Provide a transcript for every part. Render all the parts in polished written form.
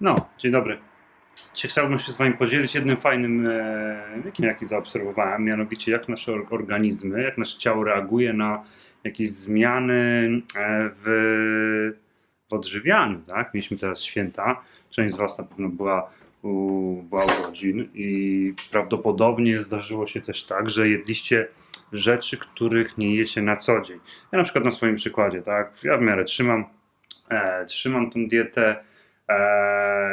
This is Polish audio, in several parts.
No, dzień dobry. Dzisiaj chciałbym się z Wami podzielić jednym fajnym wynikiem, jaki zaobserwowałem, mianowicie jak nasze organizmy, jak nasze ciało reaguje na jakieś zmiany w odżywianiu. Tak? Mieliśmy teraz święta, część z Was na pewno była urodzin i prawdopodobnie zdarzyło się też tak, że jedliście rzeczy, których nie jecie na co dzień. Ja na przykład na swoim przykładzie, tak? Ja w miarę trzymam tą dietę,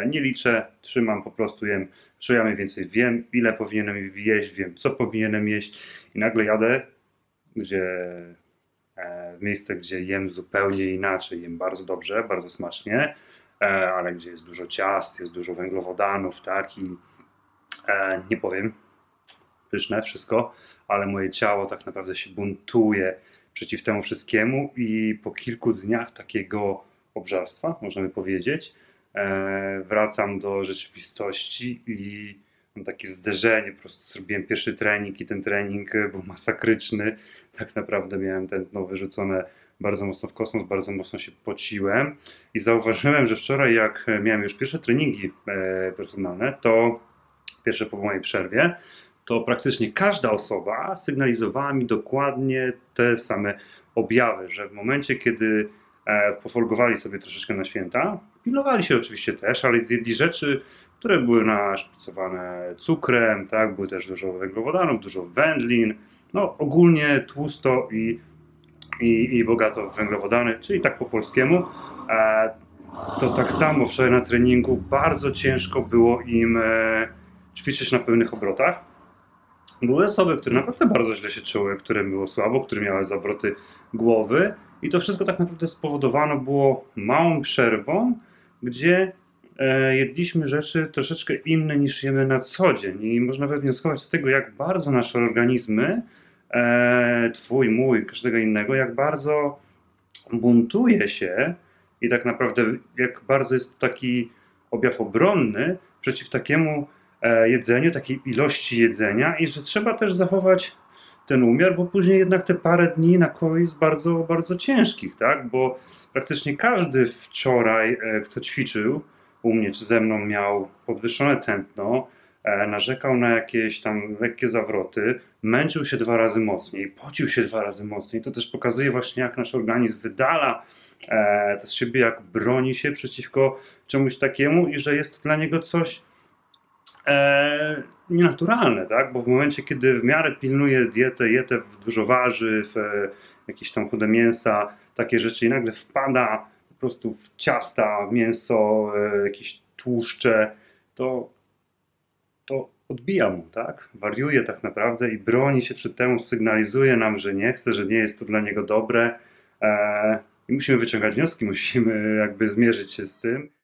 nie liczę, trzymam, po prostu jem, co ja mniej więcej wiem, ile powinienem jeść, wiem, co powinienem jeść i nagle jadę w miejsce, gdzie jem zupełnie inaczej, jem bardzo dobrze, bardzo smacznie, ale gdzie jest dużo ciast, jest dużo węglowodanów, tak, i nie powiem, pyszne wszystko, ale moje ciało tak naprawdę się buntuje przeciw temu wszystkiemu i po kilku dniach takiego obżarstwa, możemy powiedzieć, wracam do rzeczywistości i mam takie zderzenie, po prostu zrobiłem pierwszy trening i ten trening był masakryczny, tak naprawdę miałem tętno wyrzucone bardzo mocno w kosmos, bardzo mocno się pociłem i zauważyłem, że wczoraj jak miałem już pierwsze treningi personalne, to pierwsze po mojej przerwie, to praktycznie każda osoba sygnalizowała mi dokładnie te same objawy, że w momencie, kiedy pofolgowali sobie troszeczkę na święta, pilnowali się oczywiście też, ale zjedli rzeczy, które były naszpicowane cukrem, tak, były też dużo węglowodanów, dużo wędlin, no ogólnie tłusto i bogato w węglowodany, czyli tak po polskiemu, to tak samo wczoraj na treningu bardzo ciężko było im ćwiczyć na pewnych obrotach. Były osoby, które naprawdę bardzo źle się czuły, którym było słabo, które miały zawroty głowy i to wszystko tak naprawdę spowodowano było małą przerwą, gdzie jedliśmy rzeczy troszeczkę inne niż jemy na co dzień i można wywnioskować z tego, jak bardzo nasze organizmy, twój, mój, każdego innego, jak bardzo buntuje się i tak naprawdę jak bardzo jest taki objaw obronny przeciw takiemu jedzeniu, takiej ilości jedzenia i że trzeba też zachować ten umiar, bo później jednak te parę dni na koniec bardzo, bardzo ciężkich, tak? Bo praktycznie każdy wczoraj, kto ćwiczył u mnie czy ze mną, miał podwyższone tętno, narzekał na jakieś tam lekkie zawroty, męczył się 2 razy mocniej, pocił się 2 razy mocniej. To też pokazuje właśnie, jak nasz organizm wydala to z siebie, jak broni się przeciwko czemuś takiemu i że jest to dla niego coś nienaturalne, tak? Bo w momencie, kiedy w miarę pilnuję dietę, jetę dużo warzyw, jakieś tam chude mięsa, takie rzeczy i nagle wpada po prostu w ciasta, w mięso, jakieś tłuszcze, to odbija mu, tak? Wariuje tak naprawdę i broni się przed temu, sygnalizuje nam, że nie chce, że nie jest to dla niego dobre i musimy wyciągać wnioski, musimy jakby zmierzyć się z tym.